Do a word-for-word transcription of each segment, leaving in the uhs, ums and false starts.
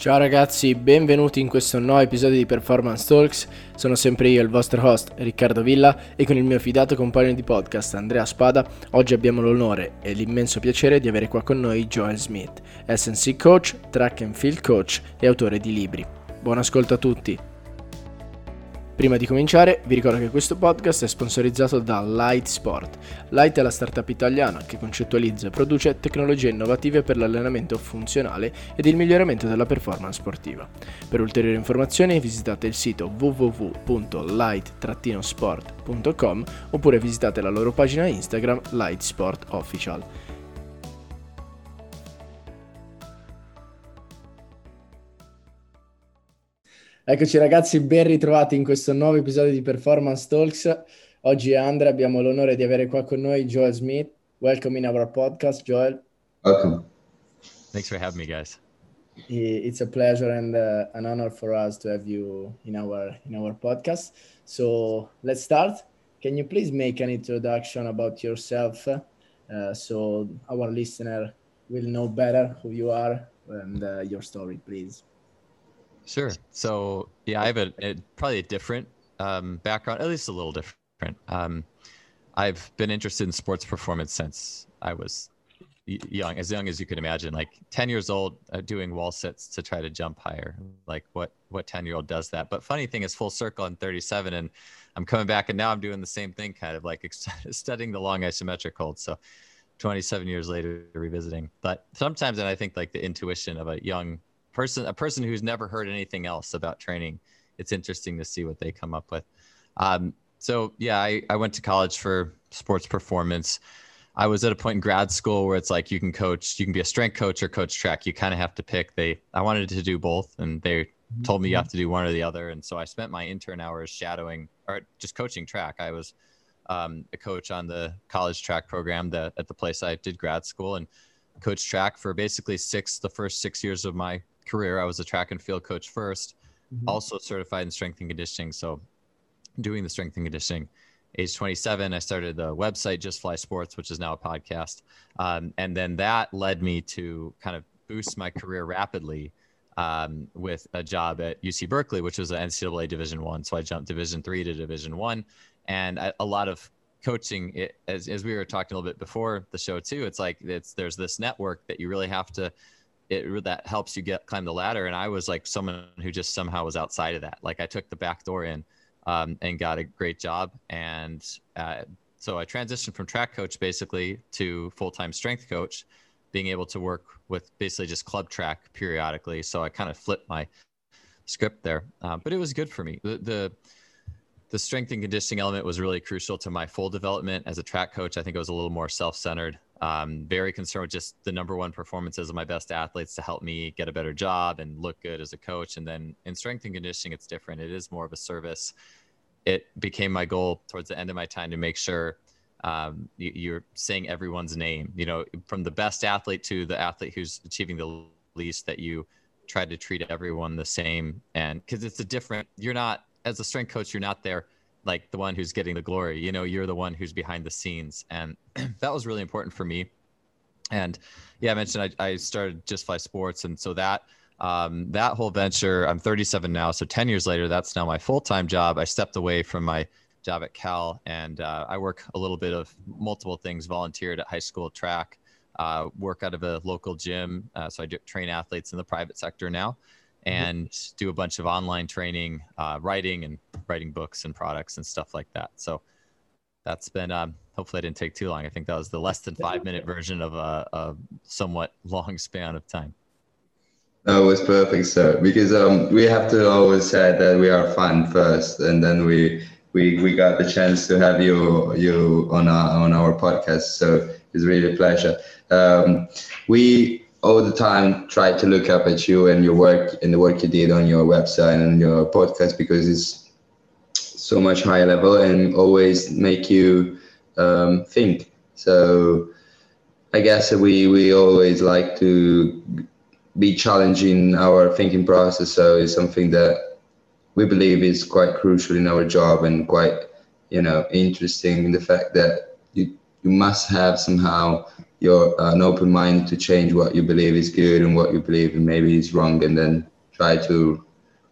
Ciao ragazzi, benvenuti in questo nuovo episodio di Performance Talks. Sono sempre io, il vostro host Riccardo Villa, e con il mio fidato compagno di podcast Andrea Spada oggi abbiamo l'onore e l'immenso piacere di avere qua con noi Joel Smith, S N C Coach, Track and Field Coach e autore di libri. Buon ascolto a tutti! Prima di cominciare vi ricordo che questo podcast è sponsorizzato da Light Sport. Light è la startup italiana che concettualizza e produce tecnologie innovative per l'allenamento funzionale ed il miglioramento della performance sportiva. Per ulteriori informazioni visitate il sito w w w punto light sport punto com oppure visitate la loro pagina Instagram Light Sport Official. Eccoci ragazzi, ben ritrovati in questo nuovo episodio di Performance Talks. Oggi Andrea, abbiamo l'onore di avere qua con noi Joel Smith. Welcome in our podcast, Joel. Welcome. Thanks for having me, guys. It's a pleasure and uh, an honor for us to have you in our in our podcast. So let's start. Can you please make an introduction about yourself, uh, so our listener will know better who you are and uh, your story, please? Sure. So, yeah, I have a, a probably a different um, background, at least a little different. Um, I've been interested in sports performance since I was young, as young as you can imagine, like ten years old, uh, doing wall sits to try to jump higher. Like what, what ten year old does that? But funny thing is full circle, I'm thirty-seven and I'm coming back and now I'm doing the same thing, kind of like ex- studying the long isometric hold. So twenty-seven years later, revisiting, but sometimes, and I think like the intuition of a young person, a person who's never heard anything else about training, it's interesting to see what they come up with. Um, so yeah, I, I went to college for sports performance. I was at a point in grad school where it's like, you can coach, you can be a strength coach or coach track. You kind of have to pick. They, I wanted to do both and they mm-hmm. told me you have to do one or the other. And so I spent my intern hours shadowing or just coaching track. I was um, a coach on the college track program that at the place I did grad school, and coached track for basically six, the first six years of my career. I was a track and field coach first, mm-hmm. also certified in strength and conditioning. So doing the strength and conditioning, age twenty-seven, I started the website Just Fly Sports, which is now a podcast. Um, and then that led me to kind of boost my career rapidly um, with a job at U C Berkeley, which was an N C double A Division One. So I jumped Division Three to Division One, and I, a lot of coaching, it, as, as we were talking a little bit before the show too, it's like it's there's this network that you really have to, it that helps you get climb the ladder. And I was like someone who just somehow was outside of that. Like I took the back door in um, and got a great job. And uh, so I transitioned from track coach basically to full-time strength coach, being able to work with basically just club track periodically. So I kind of flipped my script there, uh, but it was good for me. The, the, the strength and conditioning element was really crucial to my full development as a track coach. I think it was a little more self-centered. Um, very concerned with just the number one performances of my best athletes to help me get a better job and look good as a coach. And then in strength and conditioning, it's different. It is more of a service. It became my goal towards the end of my time to make sure um, you, you're saying everyone's name, you know, from the best athlete to the athlete who's achieving the least, that you try to treat everyone the same. And because it's a different, you're not, as a strength coach, you're not there like the one who's getting the glory, you know, you're the one who's behind the scenes. And that was really important for me. And yeah, I mentioned I, I started Just Fly Sports. And so that, um, that whole venture, I'm thirty-seven now. So ten years later, that's now my full-time job. I stepped away from my job at Cal, and uh, I work a little bit of multiple things, volunteered at high school track, uh, work out of a local gym. Uh, so I do train athletes in the private sector now, and do a bunch of online training, uh, writing and writing books and products and stuff like that. So that's been, um, hopefully I didn't take too long. I think that was the less than five minute version of a, a somewhat long span of time. No, it was perfect, sir, because um, we have to always say that we are fun first, and then we we we got the chance to have you you on our, on our podcast. So it's really a pleasure. Um, we... all the time try to look up at you and your work and the work you did on your website and your podcast, because it's so much higher level and always make you um, think. So I guess we, we always like to be challenging our thinking process. So it's something that we believe is quite crucial in our job, and quite, you know, interesting in the fact that you, you must have somehow you're an open mind to change what you believe is good and what you believe maybe is wrong, and then try to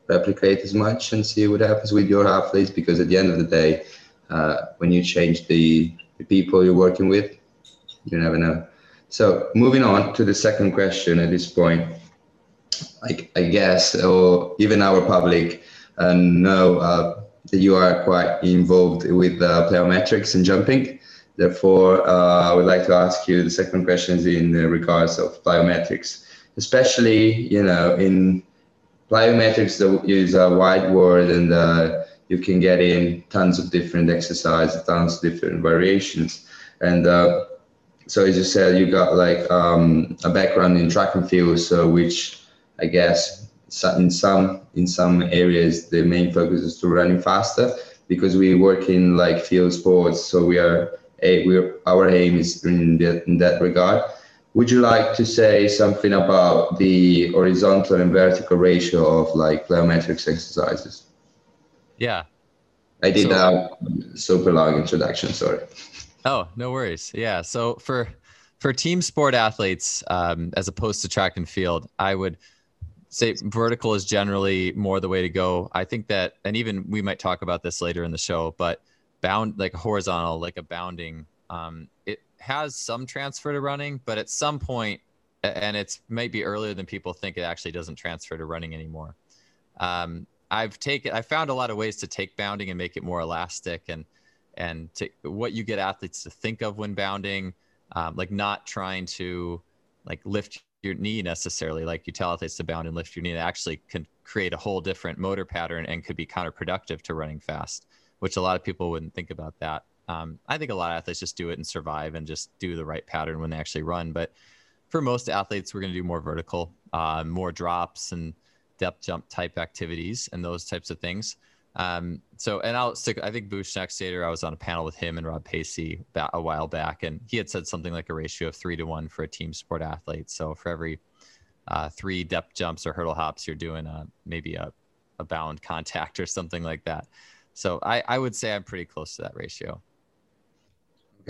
replicate as much and see what happens with your athletes. Because at the end of the day, uh, when you change the, the people you're working with, you never know. So moving on to the second question at this point, like I guess, or even our public uh, know uh, that you are quite involved with uh, plyometrics and jumping. Therefore, uh, I would like to ask you the second questions in regards of plyometrics, especially, you know, in plyometrics that is a wide word, and uh, you can get in tons of different exercises, tons of different variations. And uh, so as you said, you got like um, a background in track and field, so which I guess in some in some areas, the main focus is to running faster, because we work in like field sports. So we are A, we're, our aim is in that, in that regard. Would you like to say something about the horizontal and vertical ratio of like plyometrics exercises? Yeah. I did so, that super long introduction, sorry. Oh, no worries. Yeah, so for, for team sport athletes, um, as opposed to track and field, I would say vertical is generally more the way to go. I think that, and even we might talk about this later in the show, but bound like horizontal, like a bounding, um, it has some transfer to running, but at some point, and it's maybe earlier than people think, it actually doesn't transfer to running anymore. Um, I've taken, I found a lot of ways to take bounding and make it more elastic, and, and to, what you get athletes to think of when bounding, um, like not trying to like lift your knee necessarily, like you tell athletes to bound and lift your knee, it actually can create a whole different motor pattern and could be counterproductive to running fast, which a lot of people wouldn't think about that. Um, I think a lot of athletes just do it and survive and just do the right pattern when they actually run. But for most athletes, we're going to do more vertical, uh, more drops and depth jump type activities and those types of things. Um, so, and I'll stick, I think Boo Schexnayder, I was on a panel with him and Rob Pacey a while back, and he had said something like a ratio of three to one for a team sport athlete. So for every uh, three depth jumps or hurdle hops, you're doing a, maybe a, a bound contact or something like that. So I, I would say I'm pretty close to that ratio.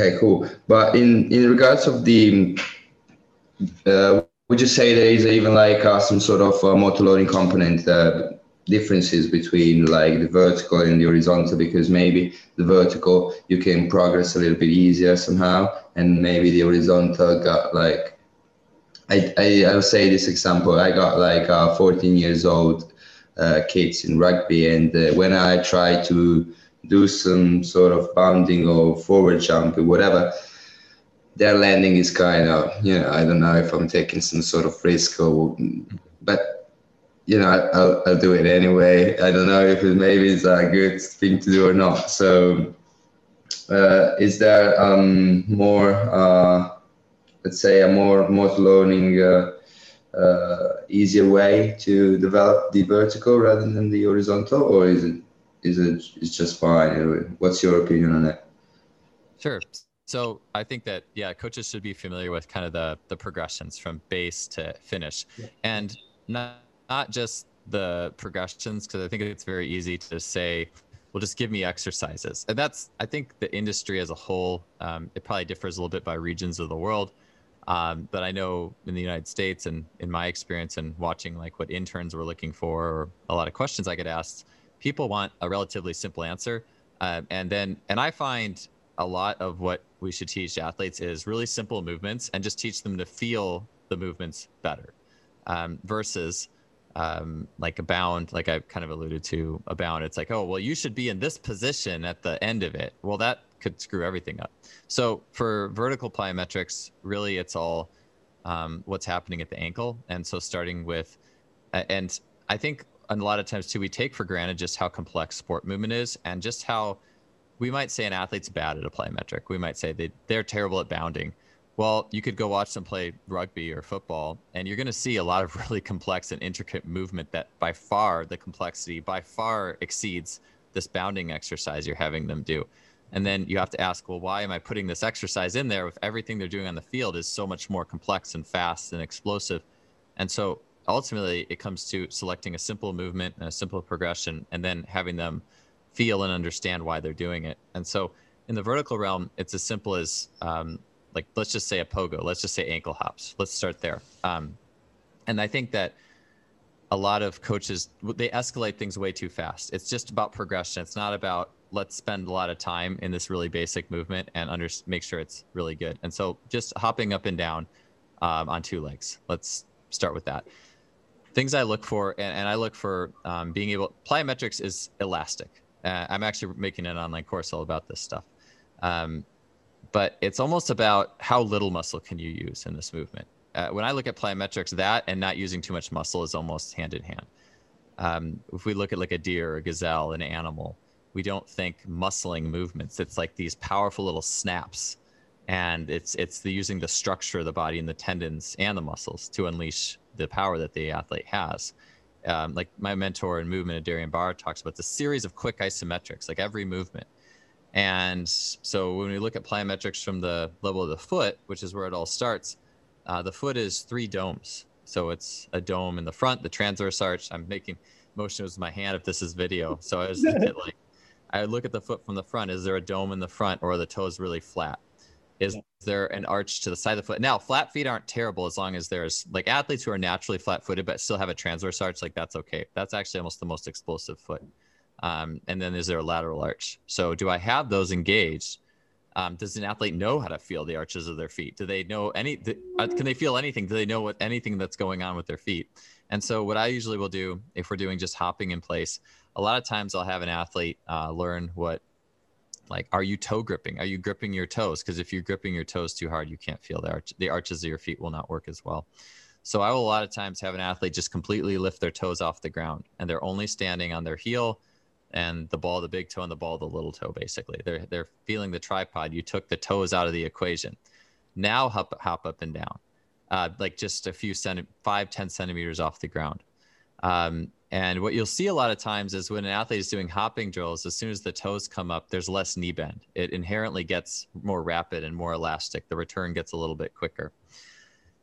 Okay, cool. But in, in regards of the, uh, would you say there is even like uh, some sort of uh, motor loading component uh, differences between like the vertical and the horizontal? Because maybe the vertical, you can progress a little bit easier somehow, and maybe the horizontal got like, I, I, I'll say this example, I got like uh, fourteen years old Uh, kids in rugby, and uh, when I try to do some sort of bounding or forward jump or whatever, their landing is kind of, you know, I don't know if I'm taking some sort of risk or, but you know, I'll, I'll do it anyway. I don't know if it maybe it's a good thing to do or not. So uh, is there um, more, uh, let's say a more motor learning uh, uh easier way to develop the vertical rather than the horizontal, or is it is it it's just fine? What's your opinion on that? Sure. So I think that, yeah, coaches should be familiar with kind of the the progressions from base to finish, yeah. and not not just the progressions, because I think it's very easy to say, well, just give me exercises. And that's, I think the industry as a whole, um, it probably differs a little bit by regions of the world. Um, but I know in the United States, and in my experience and watching like what interns were looking for, or a lot of questions I get asked, people want a relatively simple answer. Uh, and then, and I find a lot of what we should teach athletes is really simple movements, and just teach them to feel the movements better, um, versus um, like a bound, like I kind of alluded to a bound. It's like, oh, well, you should be in this position at the end of it. Well, that could screw everything up. So for vertical plyometrics, really it's all um, what's happening at the ankle. And so starting with, and I think a lot of times too, we take for granted just how complex sport movement is, and just how we might say an athlete's bad at a plyometric. We might say they, they're terrible at bounding. Well, you could go watch them play rugby or football, and you're going to see a lot of really complex and intricate movement that by far, the complexity by far exceeds this bounding exercise you're having them do. And then you have to ask, well, why am I putting this exercise in there if everything they're doing on the field is so much more complex and fast and explosive? And so ultimately it comes to selecting a simple movement and a simple progression, and then having them feel and understand why they're doing it. And so in the vertical realm, it's as simple as um, like let's just say a pogo, let's just say ankle hops, let's start there. Um, and I think that a lot of coaches, they escalate things way too fast. It's just about progression. It's not about let's spend a lot of time in this really basic movement and under, make sure it's really good. And so just hopping up and down um, on two legs, let's start with that. Things I look for, and, and I look for um, being able, plyometrics is elastic. Uh, I'm actually making an online course all about this stuff. Um, but it's almost about how little muscle can you use in this movement. Uh, when I look at plyometrics, that and not using too much muscle is almost hand in hand. Um, if we look at like a deer, a gazelle, an animal, we don't think muscling movements. It's like these powerful little snaps, and it's it's the using the structure of the body and the tendons and the muscles to unleash the power that the athlete has. Um, like my mentor in movement, Darian Barr, talks about the series of quick isometrics, like every movement. And so when we look at plyometrics from the level of the foot, which is where it all starts, uh, the foot is three domes. So it's a dome in the front, the transverse arch. I'm making motions with my hand if this is video. So I was thinking like, I would look at the foot from the front. Is there a dome in the front, or are the toes really flat? Is yeah. there an arch to the side of the foot? Now, flat feet aren't terrible as long as there's like athletes who are naturally flat footed, but still have a transverse arch. Like that's okay. That's actually almost the most explosive foot. Um, and then is there a lateral arch? So do I have those engaged? Um, does an athlete know how to feel the arches of their feet? Do they know any, th- can they feel anything? Do they know what anything that's going on with their feet? And so what I usually will do if we're doing just hopping in place, a lot of times I'll have an athlete uh, learn what, like, are you toe gripping? Are you gripping your toes? Because if you're gripping your toes too hard, you can't feel the arch. The arches of your feet will not work as well. So I will a lot of times have an athlete just completely lift their toes off the ground, and they're only standing on their heel and the ball, the big toe, and the ball, the little toe, basically. They're, they're feeling the tripod. You took the toes out of the equation. Now hop, hop up and down, uh, like just a few, centi- five, ten centimeters off the ground. Um, and what you'll see a lot of times is when an athlete is doing hopping drills, as soon as the toes come up, there's less knee bend. It inherently gets more rapid and more elastic. The return gets a little bit quicker.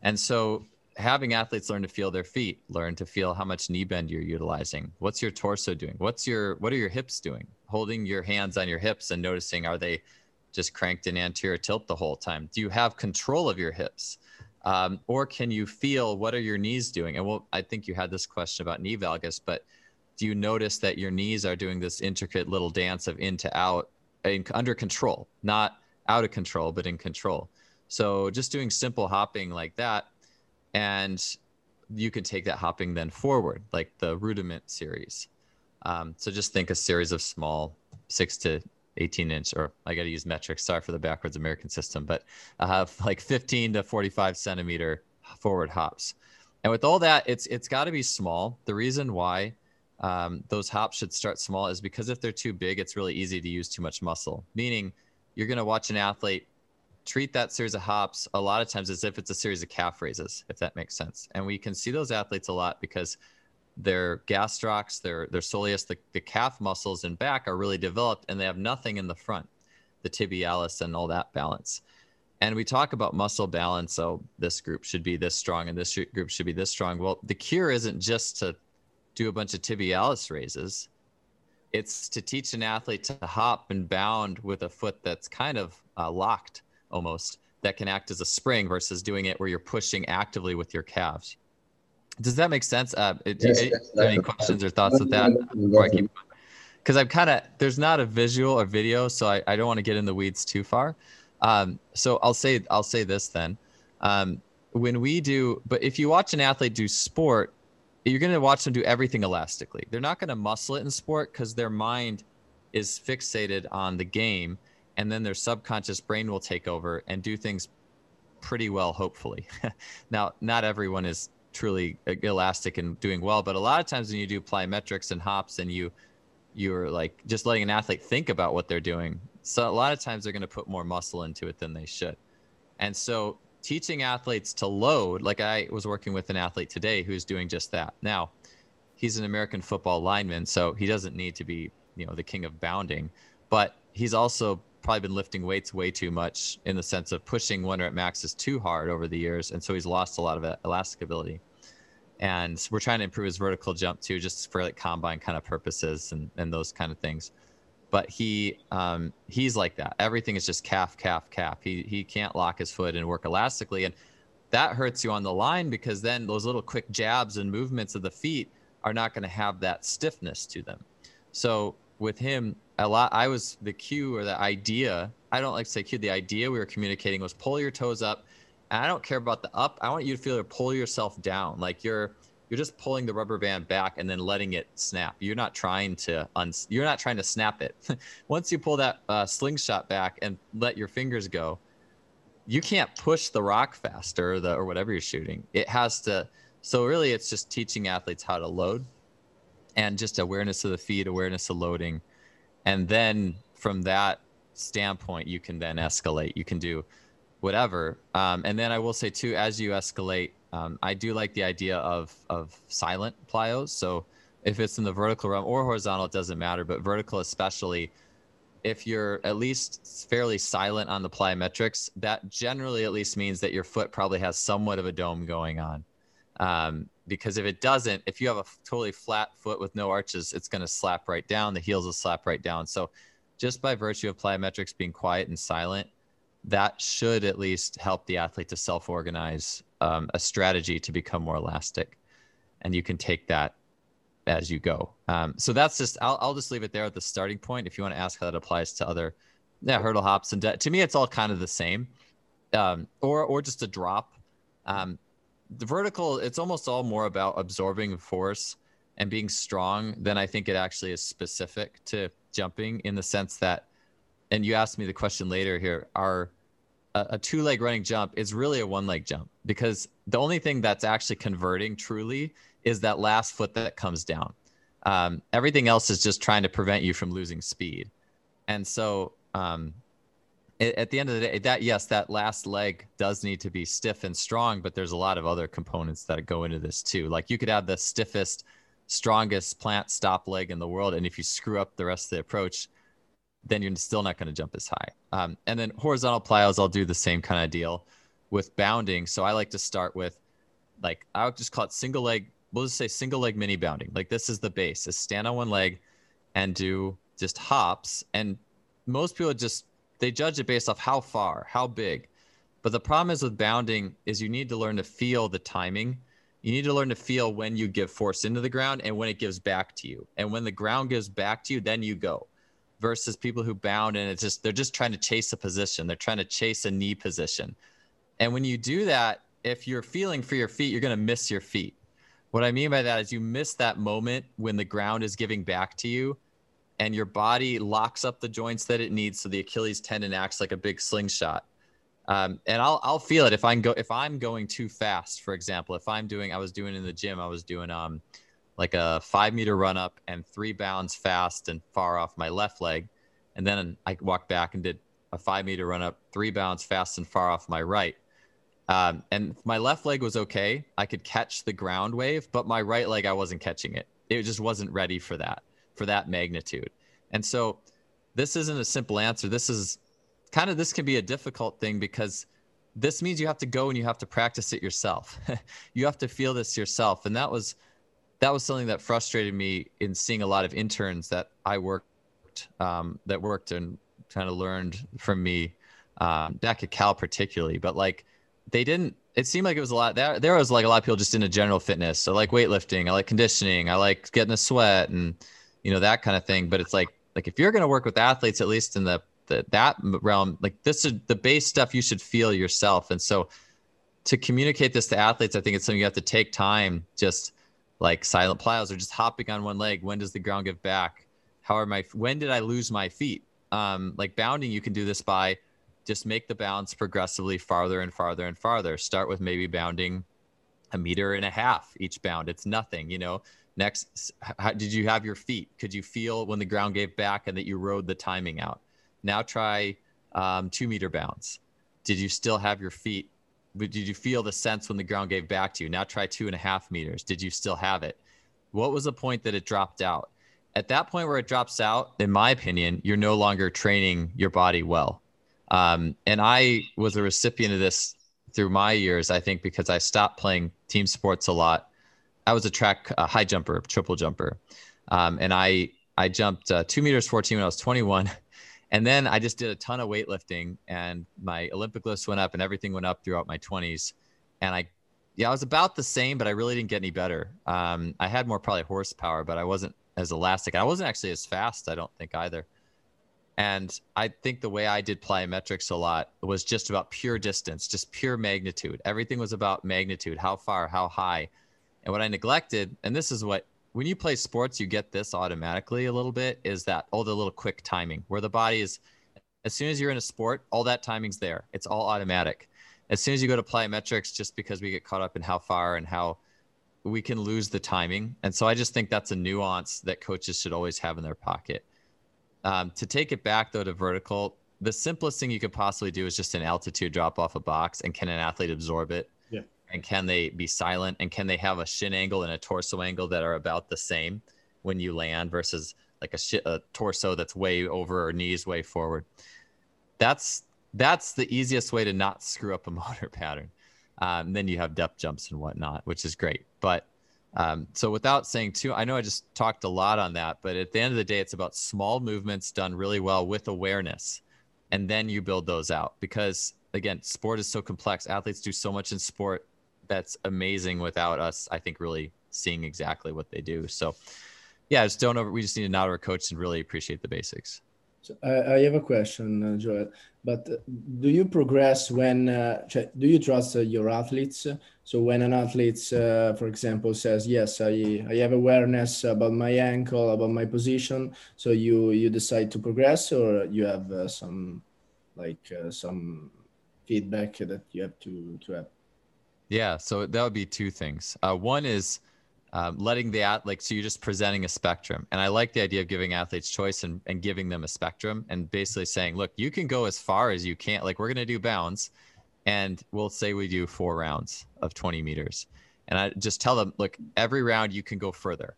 And so having athletes learn to feel their feet, learn to feel how much knee bend you're utilizing. What's your torso doing? What's your, what are your hips doing? Holding your hands on your hips and noticing, are they just cranked in anterior tilt the whole time? Do you have control of your hips? Um, or can you feel, what are your knees doing? And well, I think you had this question about knee valgus, but do you notice that your knees are doing this intricate little dance of in to out, in, under control, not out of control, but in control? So just doing simple hopping like that, and you can take that hopping then forward, like the rudiment series. Um, so just think a series of small six to eighteen inch, or I got to use metrics, sorry for the backwards American system, but I have like fifteen to forty-five centimeter forward hops. And with all that, it's it's got to be small. The reason why um, those hops should start small is because if they're too big, it's really easy to use too much muscle, meaning you're going to watch an athlete treat that series of hops a lot of times as if it's a series of calf raises, if that makes sense. And we can see those athletes a lot because their gastrocs, their their soleus, the, the calf muscles and back are really developed, and they have nothing in the front, the tibialis and all that balance. And we talk about muscle balance. So this group should be this strong and this group should be this strong. Well, the cure isn't just to do a bunch of tibialis raises. It's to teach an athlete to hop and bound with a foot that's kind of uh, locked, almost, that can act as a spring versus doing it where you're pushing actively with your calves. Does that make sense? Uh, it, yes, it, yes, any questions or thoughts with that? Because I'm kind of, there's not a visual or video, so I, I don't want to get in the weeds too far. Um, so I'll say, I'll say this then. Um, when we do, but if you watch an athlete do sport, you're going to watch them do everything elastically. They're not going to muscle it in sport because their mind is fixated on the game. And then their subconscious brain will take over and do things pretty well, hopefully. Now, not everyone is truly elastic and doing well, but a lot of times when you do plyometrics and hops and you, you're like just letting an athlete think about what they're doing. So a lot of times they're going to put more muscle into it than they should. And so teaching athletes to load, like I was working with an athlete today who's doing just that. Now, he's an American football lineman, so he doesn't need to be, you know, the king of bounding, but he's also probably been lifting weights way too much in the sense of pushing one rep maxes too hard over the years. And so he's lost a lot of elastic ability, and we're trying to improve his vertical jump too, just for like combine kind of purposes and, and those kind of things. But he um, he's like that. Everything is just calf, calf, calf. He he can't lock his foot and work elastically. And that hurts you on the line, because then those little quick jabs and movements of the feet are not going to have that stiffness to them. So with him, a lot, I was the cue or the idea. I don't like to say cue. The idea we were communicating was pull your toes up. And I don't care about the up. I want you to feel like pull yourself down. Like you're you're just pulling the rubber band back and then letting it snap. You're not trying to un you're not trying to snap it. Once you pull that uh, slingshot back and let your fingers go, you can't push the rock faster or, the, or whatever you're shooting. It has to. So really, it's just teaching athletes how to load, and just awareness of the feet, awareness of loading. And then from that standpoint, you can then escalate. You can do whatever. Um, and then I will say too, as you escalate, um, I do like the idea of, of silent plyos. So if it's in the vertical realm or horizontal, it doesn't matter, but vertical especially, if you're at least fairly silent on the plyometrics, that generally at least means that your foot probably has somewhat of a dome going on. Um, because if it doesn't, if you have a totally flat foot with no arches, it's going to slap right down. The heels will slap right down. So just by virtue of plyometrics being quiet and silent, that should at least help the athlete to self-organize um, a strategy to become more elastic. And you can take that as you go. Um, so that's just, I'll, I'll just leave it there at the starting point. If you want to ask how that applies to other yeah, hurdle hops, and to me, it's all kind of the same, um, or, or just a drop. Um, the vertical, it's almost all more about absorbing force and being strong than I think it actually is specific to jumping, in the sense that, and you asked me the question later here, are a, a two leg running jump is really a one leg jump, because the only thing that's actually converting truly is that last foot that comes down. Um, everything else is just trying to prevent you from losing speed. And so um, it, at the end of the day, that yes, that last leg does need to be stiff and strong, but there's a lot of other components that go into this too. Like you could have the stiffest, strongest plant stop leg in the world, and if you screw up the rest of the approach, then you're still not going to jump as high. Um, and then horizontal plyos, I'll do the same kind of deal with bounding. So I like to start with, like, I would just call it single leg. We'll just say single leg mini bounding. Like this is the base, is stand on one leg and do just hops. And most people just, they judge it based off how far, how big. But the problem is with bounding is you need to learn to feel the timing. You need to learn to feel when you give force into the ground and when it gives back to you. And when the ground gives back to you, then you go. Versus people who bound and it's just, they're just trying to chase a position. They're trying to chase a knee position. And when you do that, if you're feeling for your feet, you're going to miss your feet. What I mean by that is you miss that moment when the ground is giving back to you and your body locks up the joints that it needs. So the Achilles tendon acts like a big slingshot. Um, and I'll, I'll feel it if I'm go, if I'm going too fast, for example, if I'm doing, I was doing in the gym, I was doing, um, like a five meter run up and three bounds fast and far off my left leg. And then I walked back and did a five meter run up, three bounds fast and far off my right. Um, and my left leg was okay. I could catch the ground wave, but my right leg, I wasn't catching it. It just wasn't ready for that, for that magnitude. And so this isn't a simple answer. This is kind of, this can be a difficult thing, because this means you have to go and you have to practice it yourself. You have to feel this yourself. And that was, that was something that frustrated me in seeing a lot of interns that I worked, um, that worked and kind of learned from me, um, back at Cal particularly, but like they didn't, it seemed like it was a lot there. There was like a lot of people just into general fitness. So like weightlifting, I like conditioning, I like getting a sweat and, you know, that kind of thing. But it's like, like if you're going to work with athletes, at least in the, the, that realm, like this is the base stuff you should feel yourself. And so to communicate this to athletes, I think it's something you have to take time, just like silent plyos or just hopping on one leg. When does the ground give back? How are my, when did I lose my feet? Um, like bounding, you can do this by just make the bounds progressively farther and farther and farther. Start with maybe bounding a meter and a half each bound. It's nothing, you know. Next, how did you have your feet? Could you feel when the ground gave back and that you rode the timing out? Now try um, two meter bounds. Did you still have your feet? Did you feel the sense when the ground gave back to you? Now try two and a half meters. Did you still have it? What was the point that it dropped out? At that point where it drops out, in my opinion, you're no longer training your body well. Um, and I was a recipient of this through my years, I think, because I stopped playing team sports a lot. I was a track a high jumper, triple jumper. Um, and I I jumped uh, two meters fourteen when I was twenty-one. And then I just did a ton of weightlifting, and my Olympic lifts went up and everything went up throughout my twenties. And I, yeah, I was about the same, but I really didn't get any better. Um, I had more probably horsepower, but I wasn't as elastic. I wasn't actually as fast, I don't think, either. And I think the way I did plyometrics a lot was just about pure distance, just pure magnitude. Everything was about magnitude, how far, how high. And what I neglected, and this is what, when you play sports, you get this automatically a little bit, is that all the little quick timing where the body is, as soon as you're in a sport, all that timing's there. It's all automatic. As soon as you go to plyometrics, just because we get caught up in how far and how we can lose the timing. And so I just think that's a nuance that coaches should always have in their pocket. Um, to take it back though to vertical, the simplest thing you could possibly do is just an altitude drop off a box, and can an athlete absorb it? Yeah. And can they be silent? And can they have a shin angle and a torso angle that are about the same when you land versus like a, sh- a torso that's way over or knees way forward? That's that's the easiest way to not screw up a motor pattern. Um, then you have depth jumps and whatnot, which is great. But um, so without saying too, I know I just talked a lot on that, but at the end of the day, it's about small movements done really well with awareness. And then you build those out because, again, sport is so complex. Athletes do so much in sport that's amazing without us, I think, really seeing exactly what they do. So yeah, just don't over, we just need to not overcoach and really appreciate the basics. So I, I have a question, uh, Joel, but uh, do you progress when, uh, do you trust uh, your athletes? So when an athlete, uh, for example, says, yes, I, I have awareness about my ankle, about my position. So you, you decide to progress, or you have uh, some, like uh, some feedback that you have to, to have? Yeah, so that would be two things. Uh, one is um, letting the athlete, like, so you're just presenting a spectrum. And I like the idea of giving athletes choice and, and giving them a spectrum and basically saying, look, you can go as far as you can. Like, we're going to do bounds, and we'll say we do four rounds of twenty meters. And I just tell them, look, every round you can go further,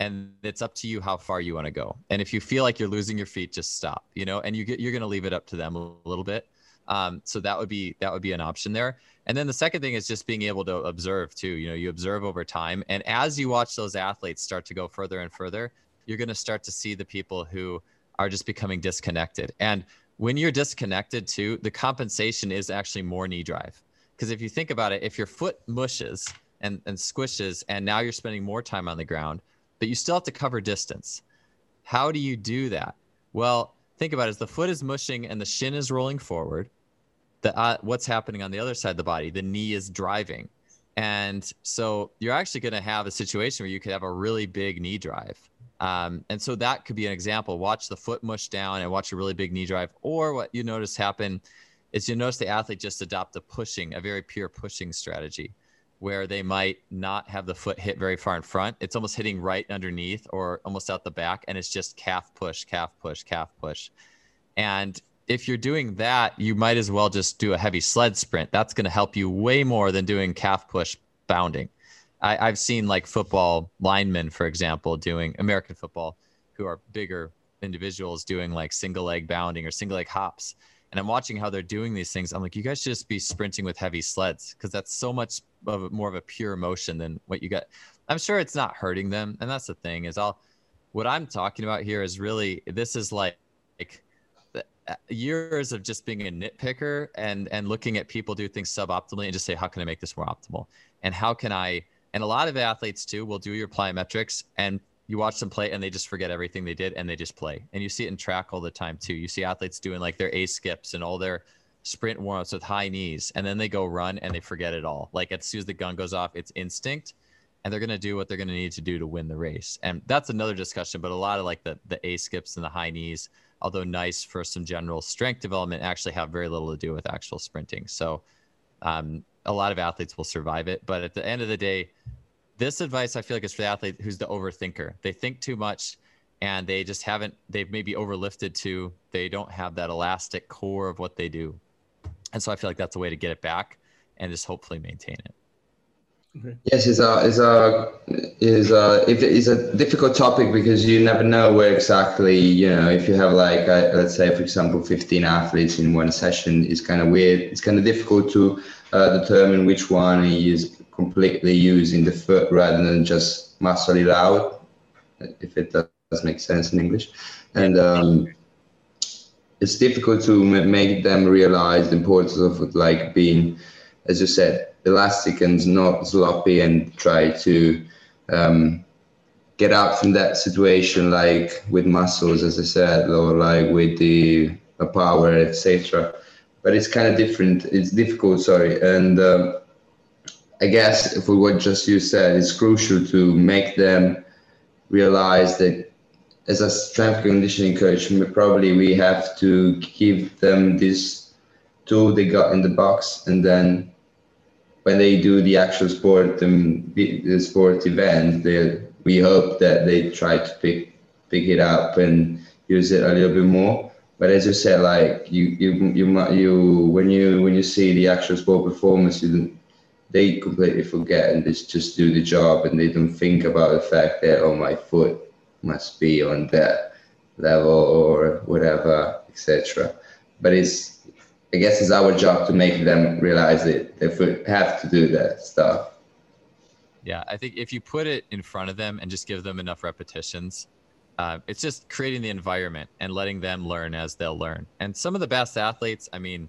and it's up to you how far you want to go. And if you feel like you're losing your feet, just stop, you know, and you get, you're going to leave it up to them a little bit. Um, so that would be, that would be an option there. And then the second thing is just being able to observe too, you know, you observe over time. And as you watch those athletes start to go further and further, you're going to start to see the people who are just becoming disconnected. And when you're disconnected too, the compensation is actually more knee drive. Because if you think about it, if your foot mushes and, and squishes, and now you're spending more time on the ground, but you still have to cover distance. How do you do that? Well, think about it, as the foot is mushing and the shin is rolling forward, the, uh, what's happening on the other side of the body? The knee is driving. And so you're actually going to have a situation where you could have a really big knee drive. Um, and so that could be an example. Watch the foot mush down and watch a really big knee drive. Or what you notice happen is you notice the athlete just adopt a pushing, a very pure pushing strategy, where they might not have the foot hit very far in front. It's almost hitting right underneath or almost out the back. And it's just calf push, calf push, calf push. And if you're doing that, you might as well just do a heavy sled sprint. That's going to help you way more than doing calf push bounding. I, I've seen like football linemen, for example, doing American football, who are bigger individuals, doing like single leg bounding or single leg hops. And I'm watching how they're doing these things. I'm like, you guys should just be sprinting with heavy sleds, because that's so much of a, more of a pure motion than what you got. I'm sure it's not hurting them. And that's the thing is I'll, what I'm talking about here is really, this is like, like years of just being a nitpicker and and looking at people do things suboptimally and just say, how can I make this more optimal? And how can I, and a lot of athletes too, will do your plyometrics and you watch them play and they just forget everything they did and they just play. And you see it in track all the time too. You see athletes doing like their A skips and all their sprint warm-ups with high knees, and then they go run and they forget it all. Like as soon as the gun goes off, it's instinct, and they're going to do what they're going to need to do to win the race. And that's another discussion, but a lot of like the, the A skips and the high knees, although nice for some general strength development, actually have very little to do with actual sprinting. So um, a lot of athletes will survive it. But at the end of the day, this advice, I feel like, is for the athlete who's the overthinker. They think too much and they just haven't, they've maybe overlifted too. They don't have that elastic core of what they do. And so I feel like that's a way to get it back and just hopefully maintain it. Okay. Yes, it's a, it's a, it's a, it's a difficult topic, because you never know where exactly, you know, if you have like, a, let's say, for example, fifteen athletes in one session, it's kind of weird. It's kind of difficult to uh, determine which one is completely using the foot rather than just muscle it out, if it does make sense in English. And um, it's difficult to make them realize the importance of it, like being, as you said, elastic and not sloppy, and try to um, get out from that situation, like with muscles, as I said, or like with the uh, power, et cetera. But it's kind of different. It's difficult, sorry. And uh, I guess for what just you said, it's crucial to make them realize that as a strength conditioning coach, probably we have to give them this tool they got in the box, and then when they do the actual sport, um, the sport event, they, we hope that they try to pick pick it up and use it a little bit more. But as you said, like you you you you when you when you see the actual sport performance, you, they completely forget and they just do the job, and they don't think about the fact that, oh, my foot must be on that level or whatever, et cetera. But it's, I guess it's our job to make them realize it. They have to do that stuff. Yeah, I think if you put it in front of them and just give them enough repetitions, uh, it's just creating the environment and letting them learn as they'll learn. And some of the best athletes, I mean,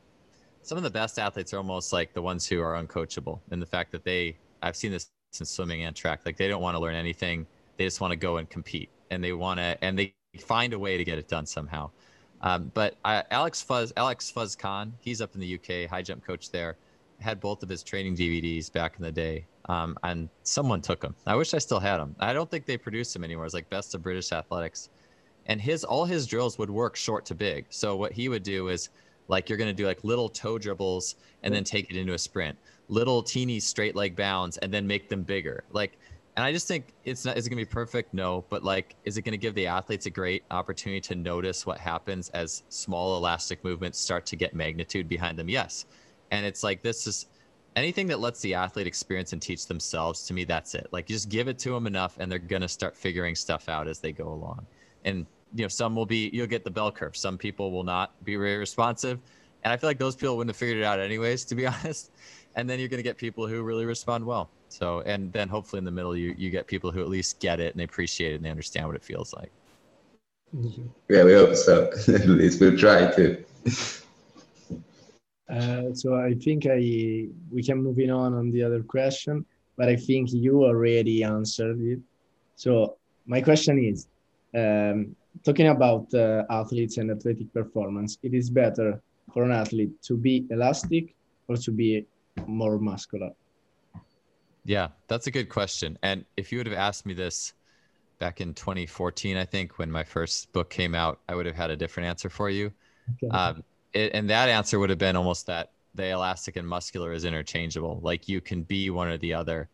some of the best athletes are almost like the ones who are uncoachable, in the fact that they, I've seen this in swimming and track, like they don't want to learn anything. They just want to go and compete, and they want to, and they find a way to get it done somehow. Um, but I, Alex Fuzz, Alex Fuzz-Kahn, he's up in the U K, high jump coach there, had both of his training D V Ds back in the day. Um, and someone took them. I wish I still had them. I don't think they produce them anymore. It's like Best of British Athletics, and his, all his drills would work short to big. So what he would do is, like, you're going to do like little toe dribbles and then take it into a sprint, little teeny straight leg bounds, and then make them bigger. Like, and I just think it's not, is it going to be perfect? No. But like, is it going to give the athletes a great opportunity to notice what happens as small elastic movements start to get magnitude behind them? Yes. And it's like, this is anything that lets the athlete experience and teach themselves. To me, that's it. Like, you just give it to them enough, and they're going to start figuring stuff out as they go along. And, you know, some will be, you'll get the bell curve. Some people will not be very responsive. And I feel like those people wouldn't have figured it out anyways, to be honest. And then you're going to get people who really respond well. So, and then hopefully in the middle, you, you get people who at least get it and they appreciate it and they understand what it feels like. Yeah, we hope so. At least we'll try to. Uh, so I think I we can move in on on the other question, but I think you already answered it. So my question is, um, talking about uh, athletes and athletic performance, it is better for an athlete to be elastic or to be more muscular? Yeah, that's a good question. And if you would have asked me this back in twenty fourteen, I think, when my first book came out, I would have had a different answer for you. Okay. Um, it, and that answer would have been almost that the elastic and muscular is interchangeable. Like, you can be one or the other.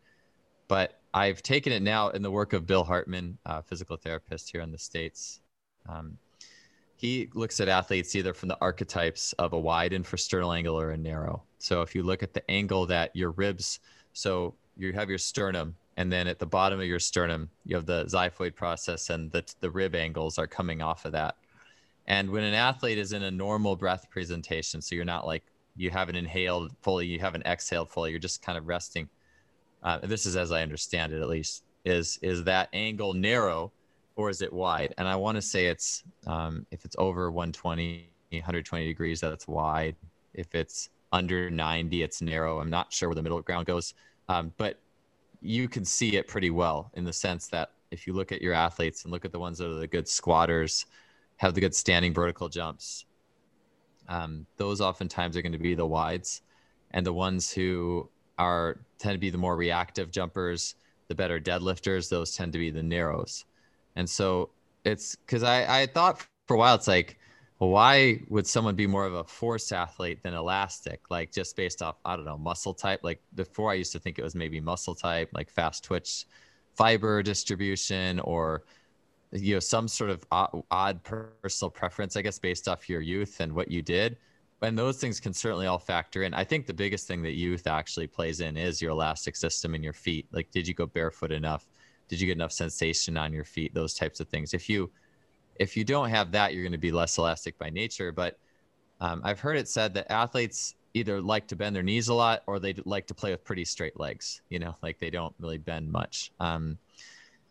But I've taken it now in the work of Bill Hartman, a physical therapist here in the States. Um, he looks at athletes either from the archetypes of a wide infrasternal angle or a narrow. So if you look at the angle that your ribs, so you have your sternum, and then at the bottom of your sternum, you have the xiphoid process, and the, the rib angles are coming off of that. And when an athlete is in a normal breath presentation, so you're not like, you haven't inhaled fully, you haven't exhaled fully, you're just kind of resting. Uh, this is, as I understand it, at least, is, is that angle narrow or is it wide? And I want to say it's, um, if it's over one twenty, one twenty degrees, that's wide. If it's under ninety, it's narrow. I'm not sure where the middle ground goes. Um, but you can see it pretty well, in the sense that if you look at your athletes and look at the ones that are the good squatters, have the good standing vertical jumps, um, those oftentimes are going to be the wides, and the ones who are tend to be the more reactive jumpers, the better deadlifters, those tend to be the narrows. And so it's because I, I thought for a while, it's like, well, why would someone be more of a force athlete than elastic? Like, just based off, I don't know, muscle type. Like, before I used to think it was maybe muscle type, like fast twitch fiber distribution, or, you know, some sort of odd, odd personal preference, I guess, based off your youth and what you did. And those things can certainly all factor in. I think the biggest thing that youth actually plays in is your elastic system and your feet. Like, did you go barefoot enough? Did you get enough sensation on your feet? Those types of things. If you If you don't have that, you're going to be less elastic by nature. But um, I've heard it said that athletes either like to bend their knees a lot, or they like to play with pretty straight legs, you know, like they don't really bend much. Um,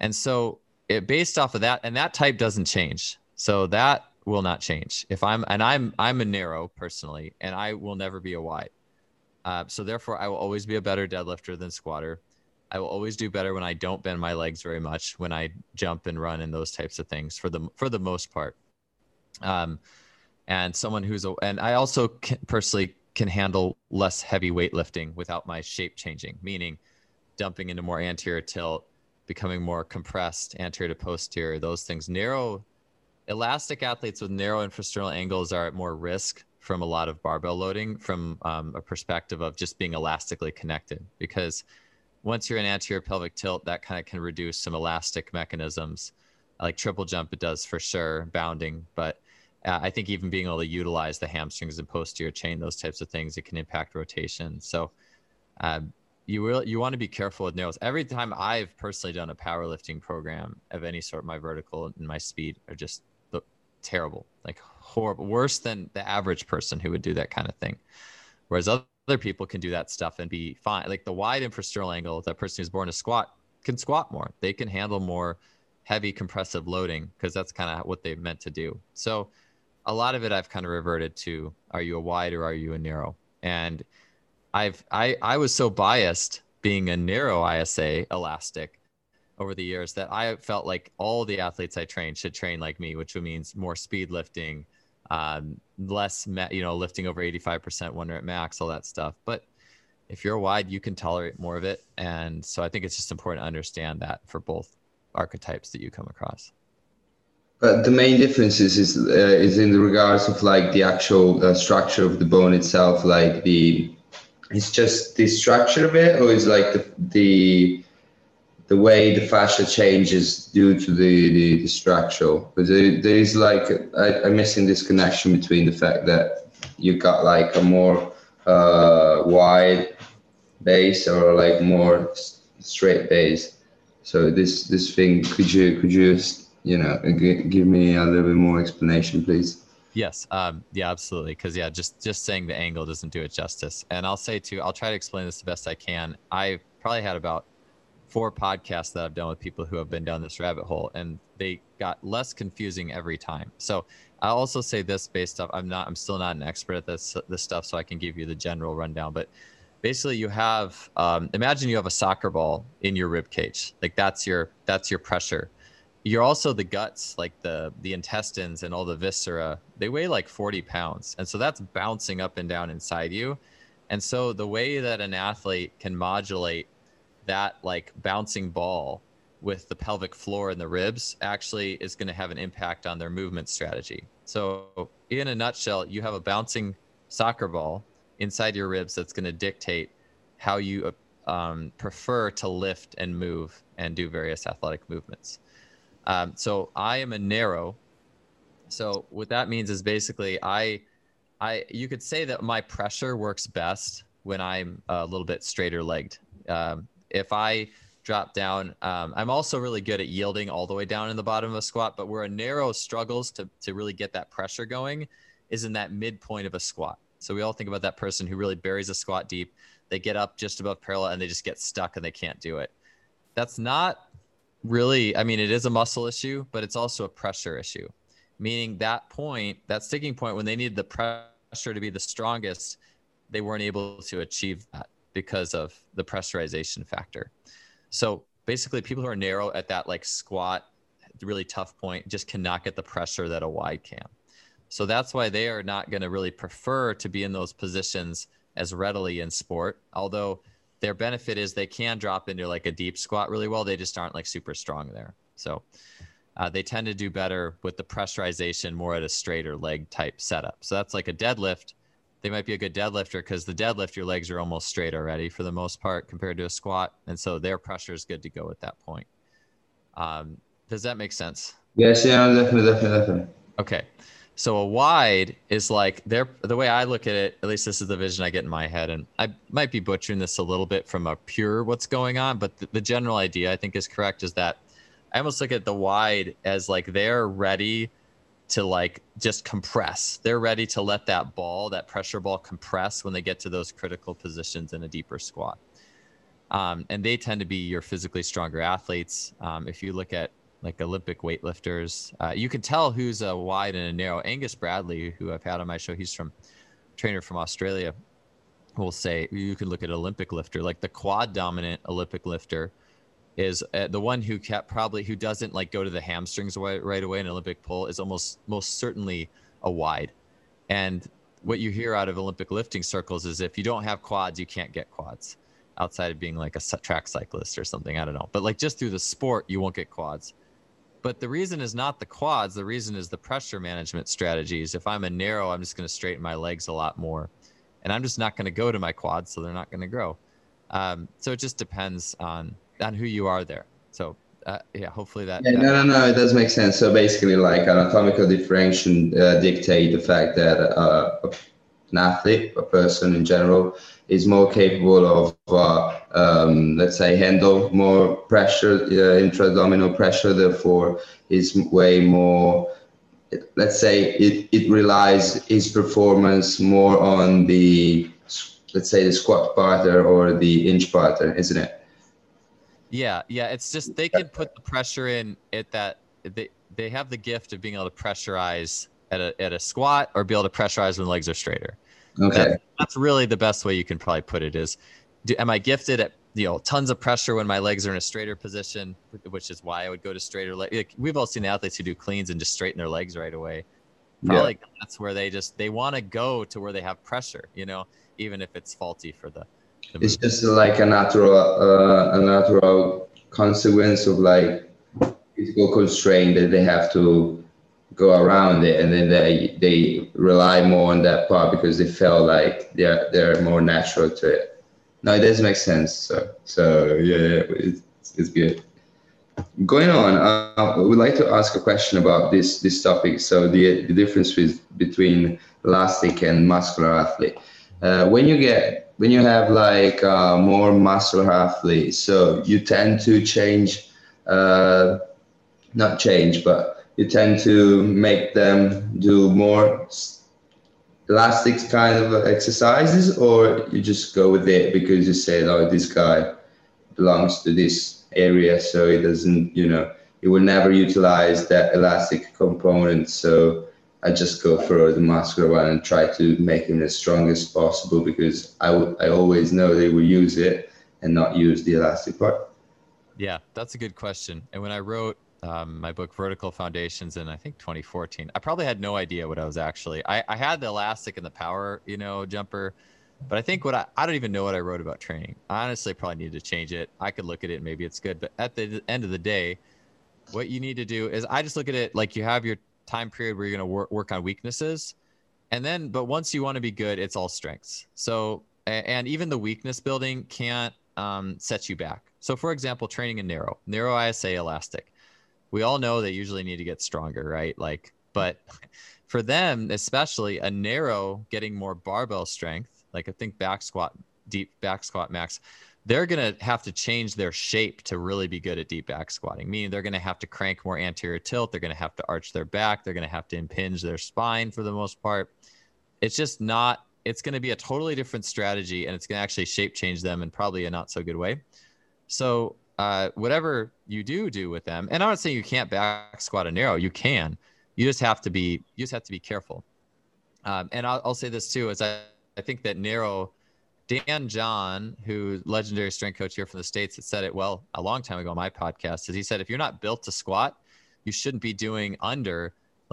and so it based off of that, and that type doesn't change. So that will not change. If I'm, and I'm, I'm a narrow personally, and I will never be a wide. Uh, so therefore I will always be a better deadlifter than squatter. I will always do better when I don't bend my legs very much, when I jump and run and those types of things for the, for the most part. Um, and someone who's, a, and I also can, personally can handle less heavy weightlifting without my shape changing, meaning dumping into more anterior tilt, becoming more compressed anterior to posterior, those things. Narrow elastic athletes with narrow and infrasternal angles are at more risk from a lot of barbell loading from um, a perspective of just being elastically connected, because once you're in anterior pelvic tilt, that kind of can reduce some elastic mechanisms like triple jump. It does for sure, bounding, but uh, I think even being able to utilize the hamstrings and posterior chain, those types of things, it can impact rotation. So uh, you will, you want to be careful with narrows. Every time I've personally done a powerlifting program of any sort, my vertical and my speed are just terrible, like horrible, worse than the average person who would do that kind of thing. Whereas other people can do that stuff and be fine. Like the wide infrasternal angle, that person who's born to squat can squat more. They can handle more heavy compressive loading because that's kind of what they meant to do. So a lot of it I've kind of reverted to, are you a wide or are you a narrow? And I've, I, I was so biased being a narrow I S A elastic over the years that I felt like all the athletes I trained should train like me, which means more speed lifting, um, less, you know, lifting over eighty-five percent one rep max, all that stuff. But if you're wide, you can tolerate more of it. And so I think it's just important to understand that for both archetypes that you come across. But the main differences is uh, is in the regards of like the actual uh, structure of the bone itself, like the, it's just the structure of it, or is like the, the the way the fascia changes due to the, the, the structure? But there, there is like, I, I'm missing this connection between the fact that you got like a more uh, wide base or like more straight base. So this this thing, could you could you you know give me a little bit more explanation, please? Yes. Um, yeah, absolutely. Because yeah, just just saying the angle doesn't do it justice. And I'll say too, I'll try to explain this the best I can. I've probably had about four podcasts that I've done with people who have been down this rabbit hole, and they got less confusing every time. So I'll also say this based off, I'm not, I'm still not an expert at this this stuff, so I can give you the general rundown. But basically, you have um, imagine you have a soccer ball in your rib cage, like that's your that's your pressure. You're also the guts, like the, the intestines and all the viscera, they weigh like forty pounds. And so that's bouncing up and down inside you. And so the way that an athlete can modulate that like bouncing ball with the pelvic floor and the ribs actually is going to have an impact on their movement strategy. So in a nutshell, you have a bouncing soccer ball inside your ribs that's going to dictate how you um, prefer to lift and move and do various athletic movements. Um, so I am a narrow. So what that means is basically I, I, you could say that my pressure works best when I'm a little bit straighter legged. Um, if I drop down, um, I'm also really good at yielding all the way down in the bottom of a squat, but where a narrow struggles to, to really get that pressure going is in that midpoint of a squat. So we all think about that person who really buries a squat deep, they get up just above parallel and they just get stuck and they can't do it. That's not really, I mean, it is a muscle issue, but it's also a pressure issue, meaning that point, that sticking point when they needed the pressure to be the strongest, they weren't able to achieve that because of the pressurization factor. So basically people who are narrow at that like squat, really tough point, just cannot get the pressure that a wide can. So that's why they are not going to really prefer to be in those positions as readily in sport, although their benefit is they can drop into like a deep squat really well. They just aren't like super strong there. So uh, they tend to do better with the pressurization more at a straighter leg type setup. So that's like a deadlift. They might be a good deadlifter because the deadlift, your legs are almost straight already for the most part compared to a squat. And so their pressure is good to go at that point. Um, does that make sense? Yes. Yeah, definitely, definitely, definitely. Okay. So a wide is like they're, the way I look at it, at least this is the vision I get in my head, and I might be butchering this a little bit from a pure what's going on, but the, the general idea I think is correct is that I almost look at the wide as like they're ready to like just compress. They're ready to let that ball, that pressure ball compress when they get to those critical positions in a deeper squat. Um, and they tend to be your physically stronger athletes. Um, if you look at like Olympic weightlifters. Uh, you can tell who's a wide and a narrow. Angus Bradley, who I've had on my show, he's from trainer from Australia, will say you can look at Olympic lifter, like the quad dominant Olympic lifter is uh, the one who kept probably who doesn't like go to the hamstrings away, right away in Olympic pull is almost most certainly a wide. And what you hear out of Olympic lifting circles is if you don't have quads, you can't get quads outside of being like a track cyclist or something. I don't know. But like just through the sport, you won't get quads. But the reason is not the quads. The reason is the pressure management strategies. If I'm a narrow, I'm just going to straighten my legs a lot more. And I'm just not going to go to my quads, so they're not going to grow. Um, so it just depends on, on who you are there. So, uh, yeah, hopefully that, yeah, that... No, no, no, it does make sense. So basically, like, anatomical differentiation uh, dictate the fact that uh, an athlete, a person in general, is more capable of, uh, um, let's say, handle more pressure, uh, intra-abdominal pressure, therefore is way more... let's say it, it relies his performance more on the, let's say, the squat partner or the inch partner, isn't it? Yeah. Yeah. It's just, they can put the pressure in at that. They, they have the gift of being able to pressurize at a, at a squat or be able to pressurize when legs are straighter. Okay. That's, that's really the best way you can probably put it is, do, am I gifted at, you know, tons of pressure when my legs are in a straighter position, which is why I would go to straighter legs. Like, we've all seen the athletes who do cleans and just straighten their legs right away. Probably yeah. That's where they just, they want to go to where they have pressure, you know, even if it's faulty for the, the it's movement. Just like a natural, uh, a natural consequence of like physical constraint that they have to go around it. And then they, they rely more on that part because they feel like they're, they're more natural to it. No, it does make sense. So, so yeah, yeah it's, it's good. Going on, uh, I would like to ask a question about this this topic. So the, the difference with, between elastic and muscular athlete. Uh, when you get, when you have like uh, more muscular athlete, so you tend to change, uh, not change, but you tend to make them do more elastic kind of exercises, or you just go with it because you say, oh, this guy belongs to this area, so it doesn't, you know, it will never utilize that elastic component, so I just go for the muscular one and try to make him as strong as possible because I, I always know they will use it and not use the elastic part. Yeah, that's a good question. And when I wrote Um, my book Vertical Foundations in I think twenty fourteen, I probably had no idea what I was actually, I, I had the elastic and the power, you know, jumper, but I think what I, I don't even know what I wrote about training. I honestly probably need to change it. I could look at it, maybe it's good, but at the end of the day, what you need to do is I just look at it like you have your time period where you're going to work, work on weaknesses. And then, but once you want to be good, it's all strengths. So, and even the weakness building can't um, set you back. So for example, training in narrow, narrow I S A elastic. We all know they usually need to get stronger, right? Like, but for them, especially a narrow getting more barbell strength, like I think back squat, deep back squat max, they're going to have to change their shape to really be good at deep back squatting. Meaning they're going to have to crank more anterior tilt. They're going to have to arch their back. They're going to have to impinge their spine for the most part. It's just not, it's going to be a totally different strategy and it's going to actually shape change them in probably a not so good way. So Uh, whatever you do do with them, and I'm not saying you can't back squat a narrow, you can, you just have to be, you just have to be careful. Um, and I'll, I'll say this too, is I, I think that narrow, Dan John, who legendary strength coach here from the States, that said it well a long time ago on my podcast, is he said, if you're not built to squat, you shouldn't be doing under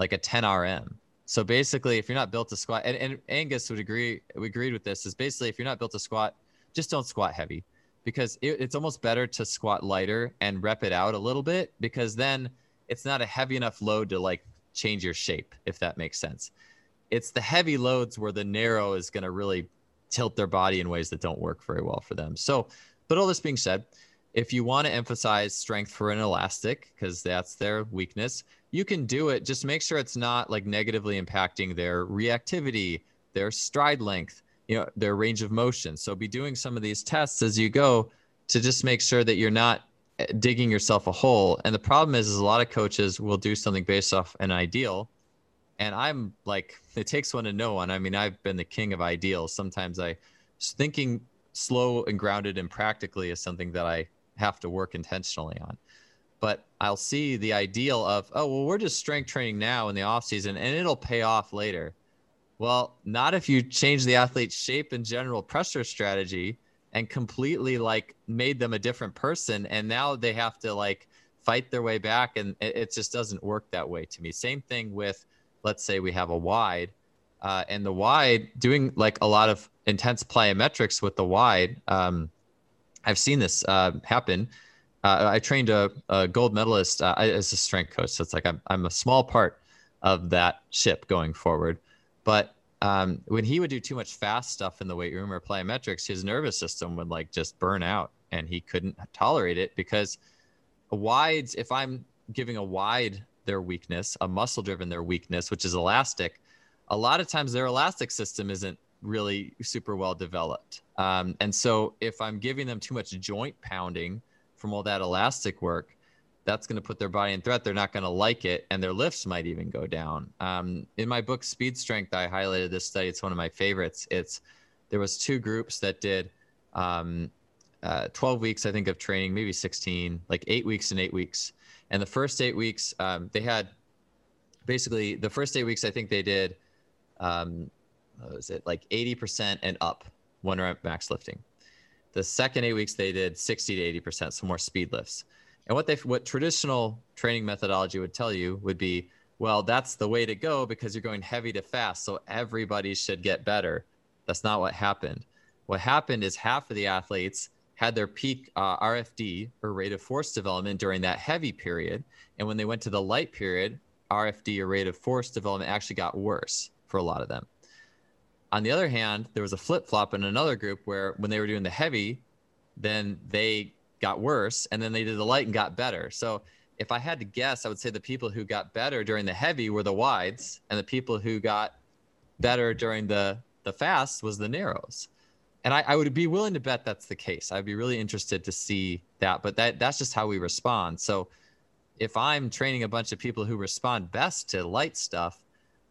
like a ten R M. So basically, if you're not built to squat, and, and Angus would agree, we agreed with this, is basically if you're not built to squat, just don't squat heavy. Because it, it's almost better to squat lighter and rep it out a little bit, because then it's not a heavy enough load to like change your shape, if that makes sense. It's the heavy loads where the narrow is going to really tilt their body in ways that don't work very well for them. So, but all this being said, if you want to emphasize strength for an elastic, because that's their weakness, you can do it. Just make sure it's not like negatively impacting their reactivity, their stride length, you know, their range of motion. So be doing some of these tests as you go to just make sure that you're not digging yourself a hole. And the problem is, is a lot of coaches will do something based off an ideal. And I'm like, it takes one to know one. I mean, I've been the king of ideals. Sometimes I thinking slow and grounded and practically is something that I have to work intentionally on. but I'll see the ideal of, oh, well, we're just strength training now in the off season and it'll pay off later. Well, not if you change the athlete's shape and general pressure strategy and completely like made them a different person. And now they have to like fight their way back. And it, it just doesn't work that way to me. Same thing with, let's say we have a wide uh, and the wide doing like a lot of intense plyometrics with the wide. Um, I've seen this uh, happen. Uh, I trained a, a gold medalist uh, as a strength coach. So it's like, I'm, I'm a small part of that ship going forward. But um, when he would do too much fast stuff in the weight room or plyometrics, his nervous system would like just burn out and he couldn't tolerate it because wides, if I'm giving a wide their weakness, a muscle driven their weakness, which is elastic, a lot of times their elastic system isn't really super well developed. Um, and so if I'm giving them too much joint pounding from all that elastic work, that's going to put their body in threat. They're not going to like it. And their lifts might even go down. Um, in my book, Speed Strength, I highlighted this study. It's one of my favorites. It's, there was two groups that did um, uh, twelve weeks, I think, of training, maybe sixteen, like eight weeks and eight weeks. And the first eight weeks, um, they had basically the first eight weeks, I think they did, um, what was it, like eighty percent and up one rep max lifting. The second eight weeks, they did sixty to eighty percent, some more speed lifts. And what they, what traditional training methodology would tell you would be, well, that's the way to go because you're going heavy to fast. So everybody should get better. That's not what happened. What happened is half of the athletes had their peak uh, R F D or rate of force development during that heavy period. And when they went to the light period, R F D or rate of force development actually got worse for a lot of them. On the other hand, there was a flip-flop in another group where when they were doing the heavy, then they got worse, and then they did the light and got better. So if I had to guess, I would say the people who got better during the heavy were the wides, and the people who got better during the, the fast was the narrows. And I, I would be willing to bet that's the case. I'd be really interested to see that, but that, that's just how we respond. So if I'm training a bunch of people who respond best to light stuff,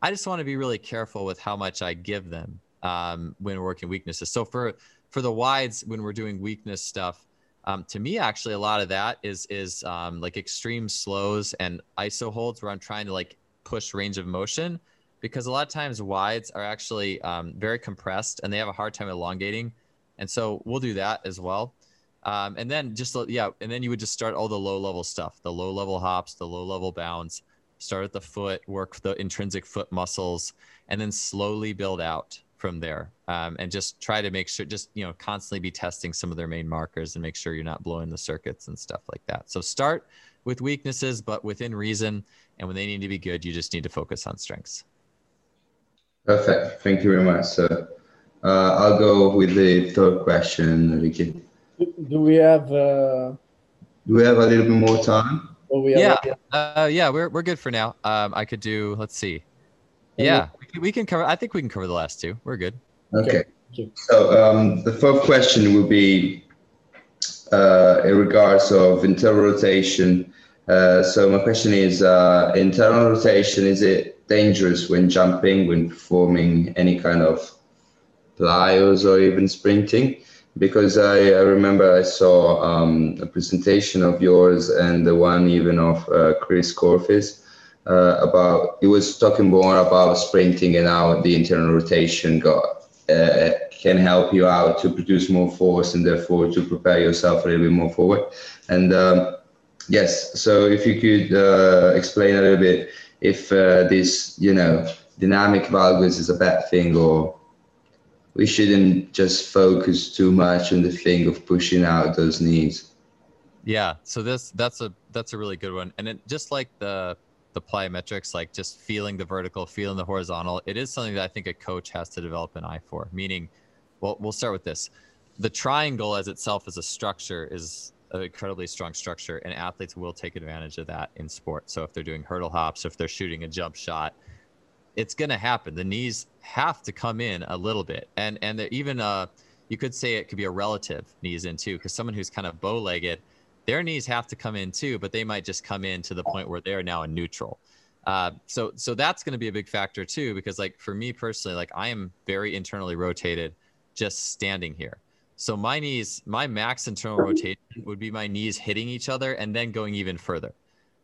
I just want to be really careful with how much I give them um, when working weaknesses. So for, for the wides, when we're doing weakness stuff, um, to me, actually, a lot of that is, is um, like extreme slows and I S O holds where I'm trying to like push range of motion, because a lot of times wides are actually um, very compressed and they have a hard time elongating. And so we'll do that as well. Um, and then just, yeah. And then you would just start all the low level stuff, the low level hops, the low level bounds. Start at the foot, work the intrinsic foot muscles, and then slowly build out from there. Um, and just try to make sure, just, you know, constantly be testing some of their main markers and make sure you're not blowing the circuits and stuff like that. So start with weaknesses, but within reason. And when they need to be good, you just need to focus on strengths. Perfect. Thank you very much, sir. Uh, I'll go with the third question, Ricky. Do we have, uh... do we have a little bit more time? Well, we yeah, uh, yeah, we're we're good for now. Um, I could do. Let's see. Yeah, we can, we can cover. I think we can cover the last two. We're good. Okay. So um, the fourth question will be uh, in regards of internal rotation. Uh, so my question is: uh, internal rotation, is it dangerous when jumping, when performing any kind of plyos or even sprinting? Because I, I remember I saw um, a presentation of yours and the one even of uh, Chris Corfis uh, about, it was talking more about sprinting and how the internal rotation got, uh, can help you out to produce more force and therefore to prepare yourself a little bit more forward. And um, yes, so if you could uh, explain a little bit if uh, this, you know, dynamic valgus is a bad thing, or we shouldn't just focus too much on the thing of pushing out those knees. Yeah. So this, that's a, that's a really good one. And it, just like the, the plyometrics, like just feeling the vertical, feeling the horizontal, it is something that I think a coach has to develop an eye for. Meaning, well, we'll start with this. The triangle as itself as a structure is an incredibly strong structure, and athletes will take advantage of that in sport. So if they're doing hurdle hops, if they're shooting a jump shot, it's going to happen. The knees have to come in a little bit. And, and even, uh, you could say it could be a relative knees in too, because someone who's kind of bow legged, their knees have to come in too, but they might just come in to the point where they're now in neutral. Uh, so, so that's going to be a big factor too, because like for me personally, like I am very internally rotated just standing here. So my knees, my max internal rotation would be my knees hitting each other and then going even further.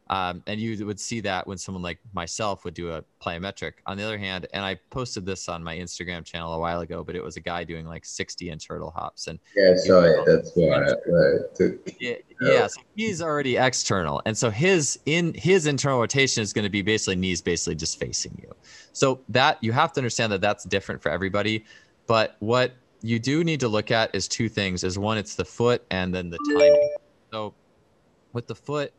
Um, and you would see that when someone like myself would do a plyometric. On the other hand, and I posted this on my Instagram channel a while ago, but it was a guy doing like sixty inch hurdle hops. And yeah, I saw it. That's why. Right. Yeah, yeah, so he's already external. And so his in his internal rotation is going to be basically knees basically just facing you. So that you have to understand that that's different for everybody. But what you do need to look at is two things. Is one, it's the foot and then the timing. So with the foot,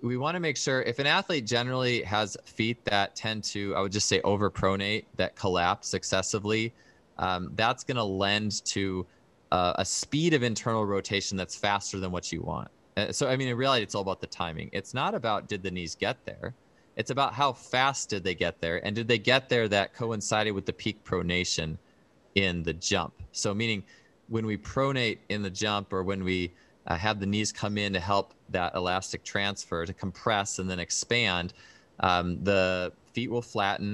we want to make sure if an athlete generally has feet that tend to, I would just say overpronate, that collapse excessively, um, that's going to lend to uh, a speed of internal rotation that's faster than what you want. Uh, so, I mean, in reality, it's all about the timing. It's not about did the knees get there. It's about how fast did they get there, and did they get there that coincided with the peak pronation in the jump. So meaning when we pronate in the jump, or when we Uh, have the knees come in to help that elastic transfer to compress and then expand, um, the feet will flatten,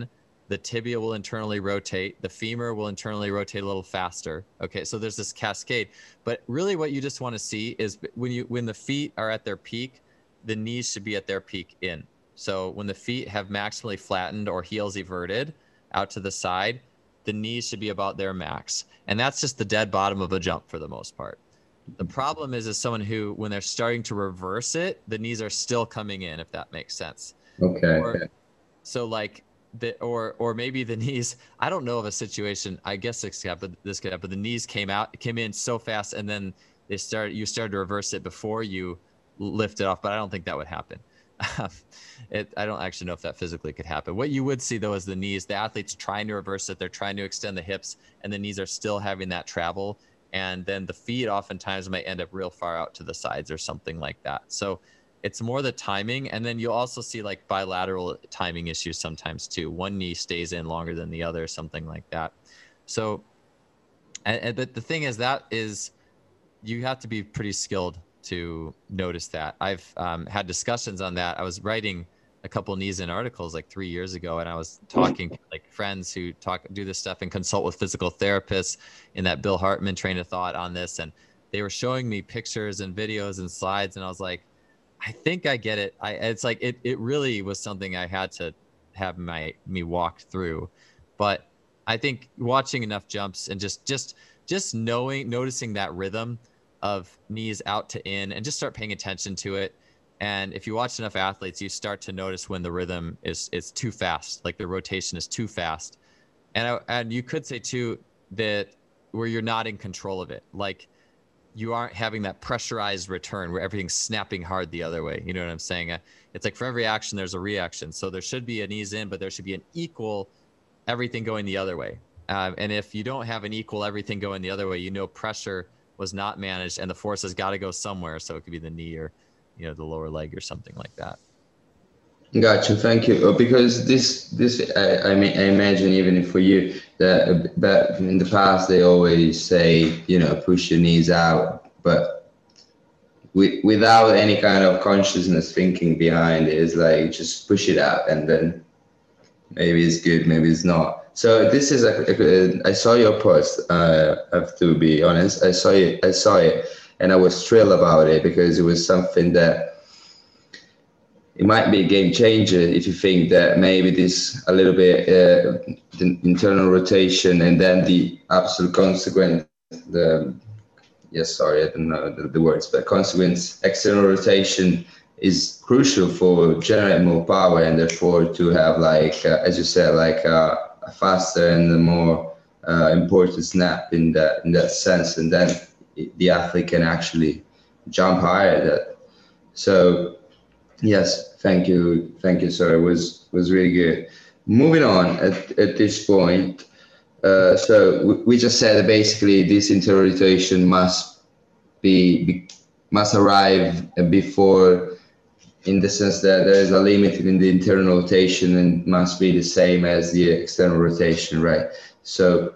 the tibia will internally rotate, the femur will internally rotate a little faster. Okay, so there's this cascade. But really what you just want to see is when you when the feet are at their peak, the knees should be at their peak in. So when the feet have maximally flattened or heels everted out to the side, the knees should be about their max. And that's just the dead bottom of a jump for the most part. The problem is, is someone who, when they're starting to reverse it, the knees are still coming in, if that makes sense. Okay. Or, so like, the, or or maybe the knees, I don't know of a situation, I guess this could happen, this could happen, but the knees came out, came in so fast, and then they started, you started to reverse it before you lift it off, but I don't think that would happen. it, I don't actually know if that physically could happen. What you would see, though, is the knees, the athletes trying to reverse it, they're trying to extend the hips, and the knees are still having that travel. And then the feet oftentimes might end up real far out to the sides or something like that. So it's more the timing. And then you'll also see like bilateral timing issues sometimes too. One knee stays in longer than the other, something like that. So, and, but the thing is that is, you have to be pretty skilled to notice that. I've um, had discussions on that. I was writing a couple knees in articles like three years ago, and I was talking to like friends who talk, do this stuff and consult with physical therapists in that Bill Hartman train of thought on this. And they were showing me pictures and videos and slides. And I was like, I think I get it. I, it's like, it, it really was something I had to have my, me walk through. But I think watching enough jumps and just, just, just knowing, noticing that rhythm of knees out to in, and just start paying attention to it. And if you watch enough athletes, you start to notice when the rhythm is it's too fast, like the rotation is too fast. And I, and you could say too that where you're not in control of it, like you aren't having that pressurized return where everything's snapping hard the other way. You know what I'm saying? It's like for every action, there's a reaction. So there should be an ease in, but there should be an equal everything going the other way. Um, and if you don't have an equal everything going the other way, you know pressure was not managed and the force has got to go somewhere. So it could be the knee or, you know, the lower leg or something like that. Got you. Thank you. Because this, this, I, I mean, I imagine even for you that, that in the past they always say, you know, push your knees out, but we, without any kind of consciousness thinking behind it, it's like just push it out, and then maybe it's good, maybe it's not. So this is a, a, I saw your post. Uh, I have to be honest. I saw it. I saw it. And I was thrilled about it because it was something that it might be a game changer if you think that maybe this a little bit uh, the internal rotation and then the absolute consequence, the, yes, sorry, I don't know the, the words, but consequence, external rotation is crucial for generating more power and therefore to have like, uh, as you said, like uh, a faster and a more uh, important snap in that, in that sense. And then the athlete can actually jump higher. That so, yes, thank you, thank you, sir. It was was really good. Moving on at, at this point, uh, so we just said that basically this internal rotation must be, be must arrive before, in the sense that there is a limit in the internal rotation and must be the same as the external rotation, right? So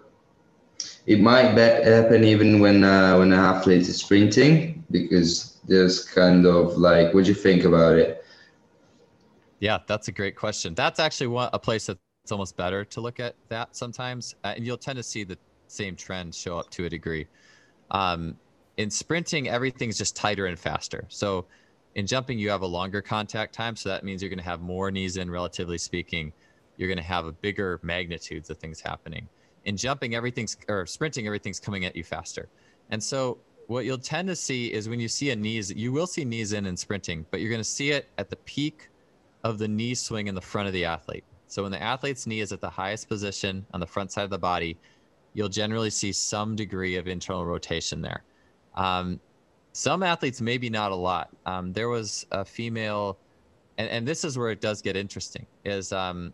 it might happen even when uh, when an athlete is sprinting, because there's kind of like, what do you think about it? Yeah, that's a great question. That's actually one, a place that's almost better to look at that sometimes. Uh, and you'll tend to see the same trend show up to a degree. Um, in sprinting, everything's just tighter and faster. So in jumping, you have a longer contact time. So that means you're going to have more knees in, relatively speaking. You're going to have a bigger magnitudes of things happening. In jumping, everything's, or sprinting, everything's coming at you faster. And so what you'll tend to see is when you see a knees, you will see knees in in sprinting, but you're going to see it at the peak of the knee swing in the front of the athlete. So when the athlete's knee is at the highest position on the front side of the body, you'll generally see some degree of internal rotation there. Um, some athletes, maybe not a lot. Um, there was a female, and, and this is where it does get interesting, is um,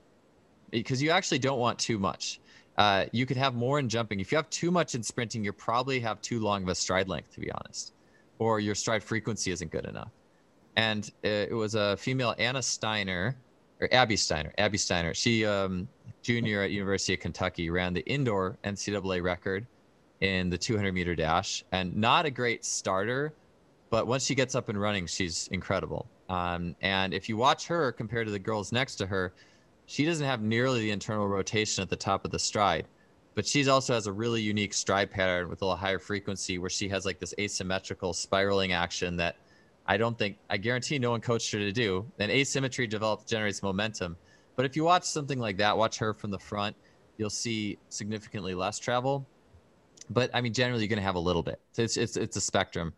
because you actually don't want too much. Uh, you could have more in jumping. If you have too much in sprinting, you probably have too long of a stride length, to be honest, or your stride frequency isn't good enough. And it was a female, Anna Steiner, or Abby Steiner, Abby Steiner. She, um, junior at University of Kentucky, ran the indoor N C double A record in the two hundred meter dash, and not a great starter, but once she gets up and running, she's incredible. Um, and if you watch her compared to the girls next to her, she doesn't have nearly the internal rotation at the top of the stride, but she also has a really unique stride pattern with a little higher frequency where she has like this asymmetrical spiraling action that I don't think, I guarantee no one coached her to do. And asymmetry develops, generates momentum. But if you watch something like that, watch her from the front, you'll see significantly less travel. But I mean, generally, you're going to have a little bit. So it's, it's, it's a spectrum,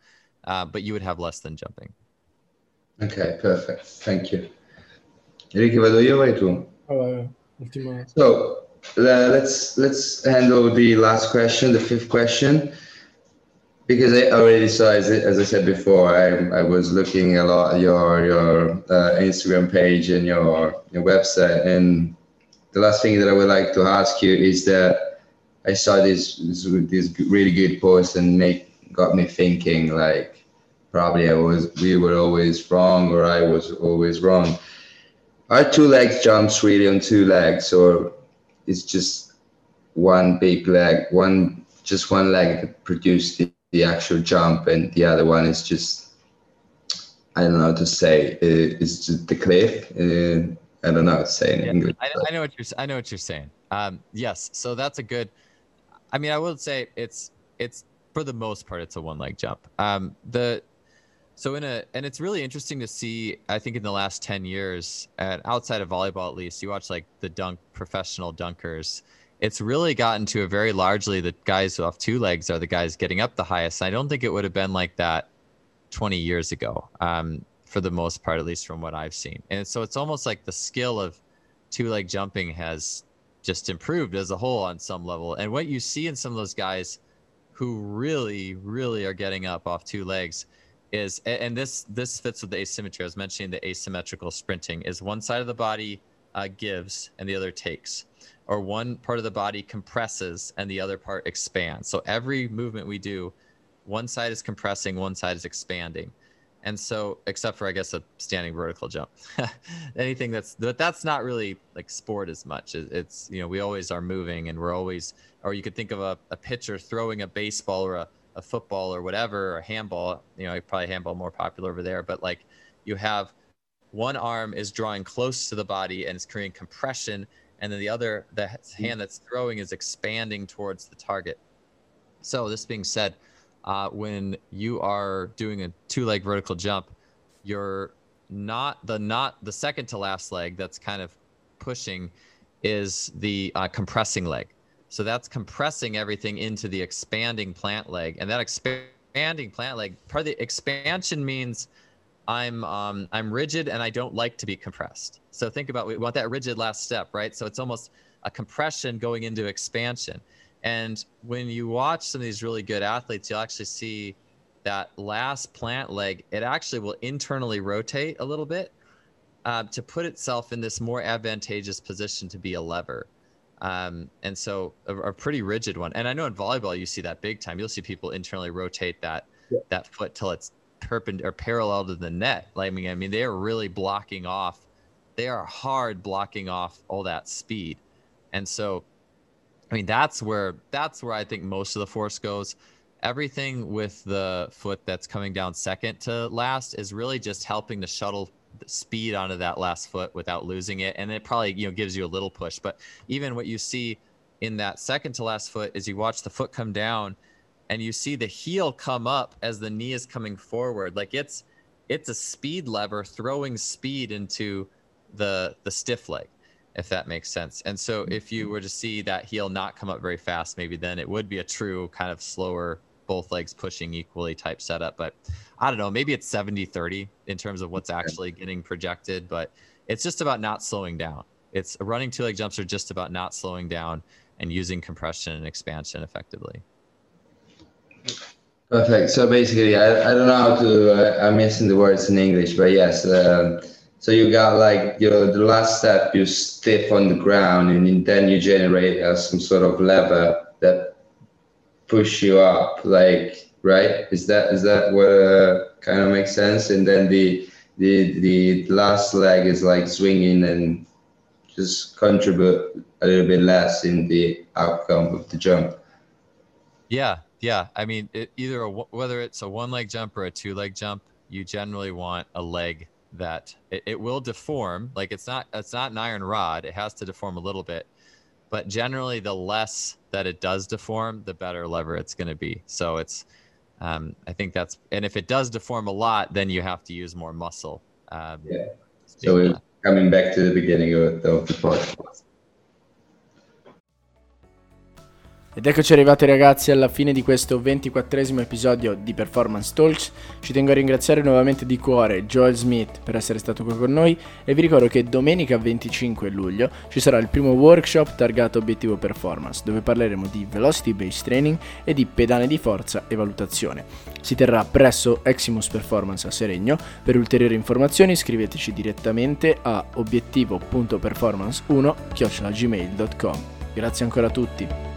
uh, but you would have less than jumping. Okay, perfect. Thank you. Ricky, vado io, vai tu. Uh, so uh, let's let's handle the last question, the fifth question, because I already saw, as, as I said before, I, I was looking a lot at your your uh, Instagram page and your, your website, and the last thing that I would like to ask you is that I saw this this, this really good post and make got me thinking, like, probably I was we were always wrong, or I was always wrong. Are two leg jumps really on two legs, or it's just one big leg, one just one leg that produces the, the actual jump, and the other one is just, I don't know how to say, it's just the cliff. Uh, I don't know how to say in yeah, English. I, I know what you're. I know what you're saying. Um, yes, so that's a good. I mean, I would say it's it's for the most part it's a one leg jump. Um, the So in a, and it's really interesting to see, I think in the last ten years, and outside of volleyball, at least, you watch like the dunk, professional dunkers, it's really gotten to a very largely the guys off two legs are the guys getting up the highest. I don't think it would have been like that twenty years ago, um, for the most part, at least from what I've seen. And so it's almost like the skill of two leg jumping has just improved as a whole on some level. And what you see in some of those guys who really, really are getting up off two legs is, and this this fits with the asymmetry. I was mentioning the asymmetrical sprinting is one side of the body uh, gives and the other takes, or one part of the body compresses and the other part expands. So every movement we do, one side is compressing, one side is expanding. And so, except for, I guess, a standing vertical jump, anything that's, but that's not really like sport as much. It's, you know, we always are moving and we're always, or you could think of a, a pitcher throwing a baseball or a a football or whatever, or handball, you know, probably handball more popular over there, but like you have one arm is drawing close to the body and it's creating compression. And then the other, the hand that's throwing is expanding towards the target. So this being said, uh, when you are doing a two leg vertical jump, you're not the, not the second to last leg that's kind of pushing is the uh, compressing leg. So that's compressing everything into the expanding plant leg, and that expanding plant leg, part of the expansion means I'm um, I'm rigid and I don't like to be compressed. So think about, we want that rigid last step, right? So it's almost a compression going into expansion. And when you watch some of these really good athletes, you'll actually see that last plant leg, it actually will internally rotate a little bit uh, to put itself in this more advantageous position to be a lever. Um, and so a, a pretty rigid one. And I know in volleyball, you see that big time. You'll see people internally rotate that, yeah. that foot till it's perpendicular or parallel to the net. Like, I mean, I mean, they are really blocking off. They are hard blocking off all that speed. And so, I mean, that's where, that's where I think most of the force goes. Everything with the foot that's coming down second to last is really just helping to shuttle speed onto that last foot without losing it, and it probably, you know, gives you a little push. But even what you see in that second to last foot is you watch the foot come down and you see the heel come up as the knee is coming forward. Like it's, it's a speed lever throwing speed into the, the stiff leg, if that makes sense. And so if you were to see that heel not come up very fast, maybe then it would be a true kind of slower, both legs pushing equally type setup. But I don't know, maybe it's seventy thirty in terms of what's actually getting projected, but it's just about not slowing down. It's running two leg jumps are just about not slowing down and using compression and expansion effectively. Perfect. So basically, I, I don't know how to, uh, I'm missing the words in English, but yes. Uh, so you got like your, the last step, you stiff on the ground, and then you generate uh, some sort of lever that push you up, like, right? Is that, is that what uh, kind of makes sense? And then the, the, the last leg is like swinging and just contribute a little bit less in the outcome of the jump. Yeah. Yeah, I mean, it, either a, whether it's a one-leg jump or a two-leg jump, you generally want a leg that it, it will deform. Like it's not, it's not an iron rod; it has to deform a little bit. But generally, the less that it does deform, the better lever it's going to be. So it's, um, I think that's, and if it does deform a lot, then you have to use more muscle. Um, yeah. So we're coming back to the beginning of the podcast. Ed eccoci arrivati ragazzi alla fine di questo ventiquattresimo episodio di Performance Talks. Ci tengo a ringraziare nuovamente di cuore Joel Smith per essere stato qui con noi e vi ricordo che domenica venticinque luglio ci sarà il primo workshop targato Obiettivo Performance, dove parleremo di velocity based training e di pedane di forza e valutazione. Si terrà presso Eximus Performance a Seregno. Per ulteriori informazioni iscriveteci direttamente a obiettivo punto performance uno chiocciola gmail punto com. Grazie ancora a tutti.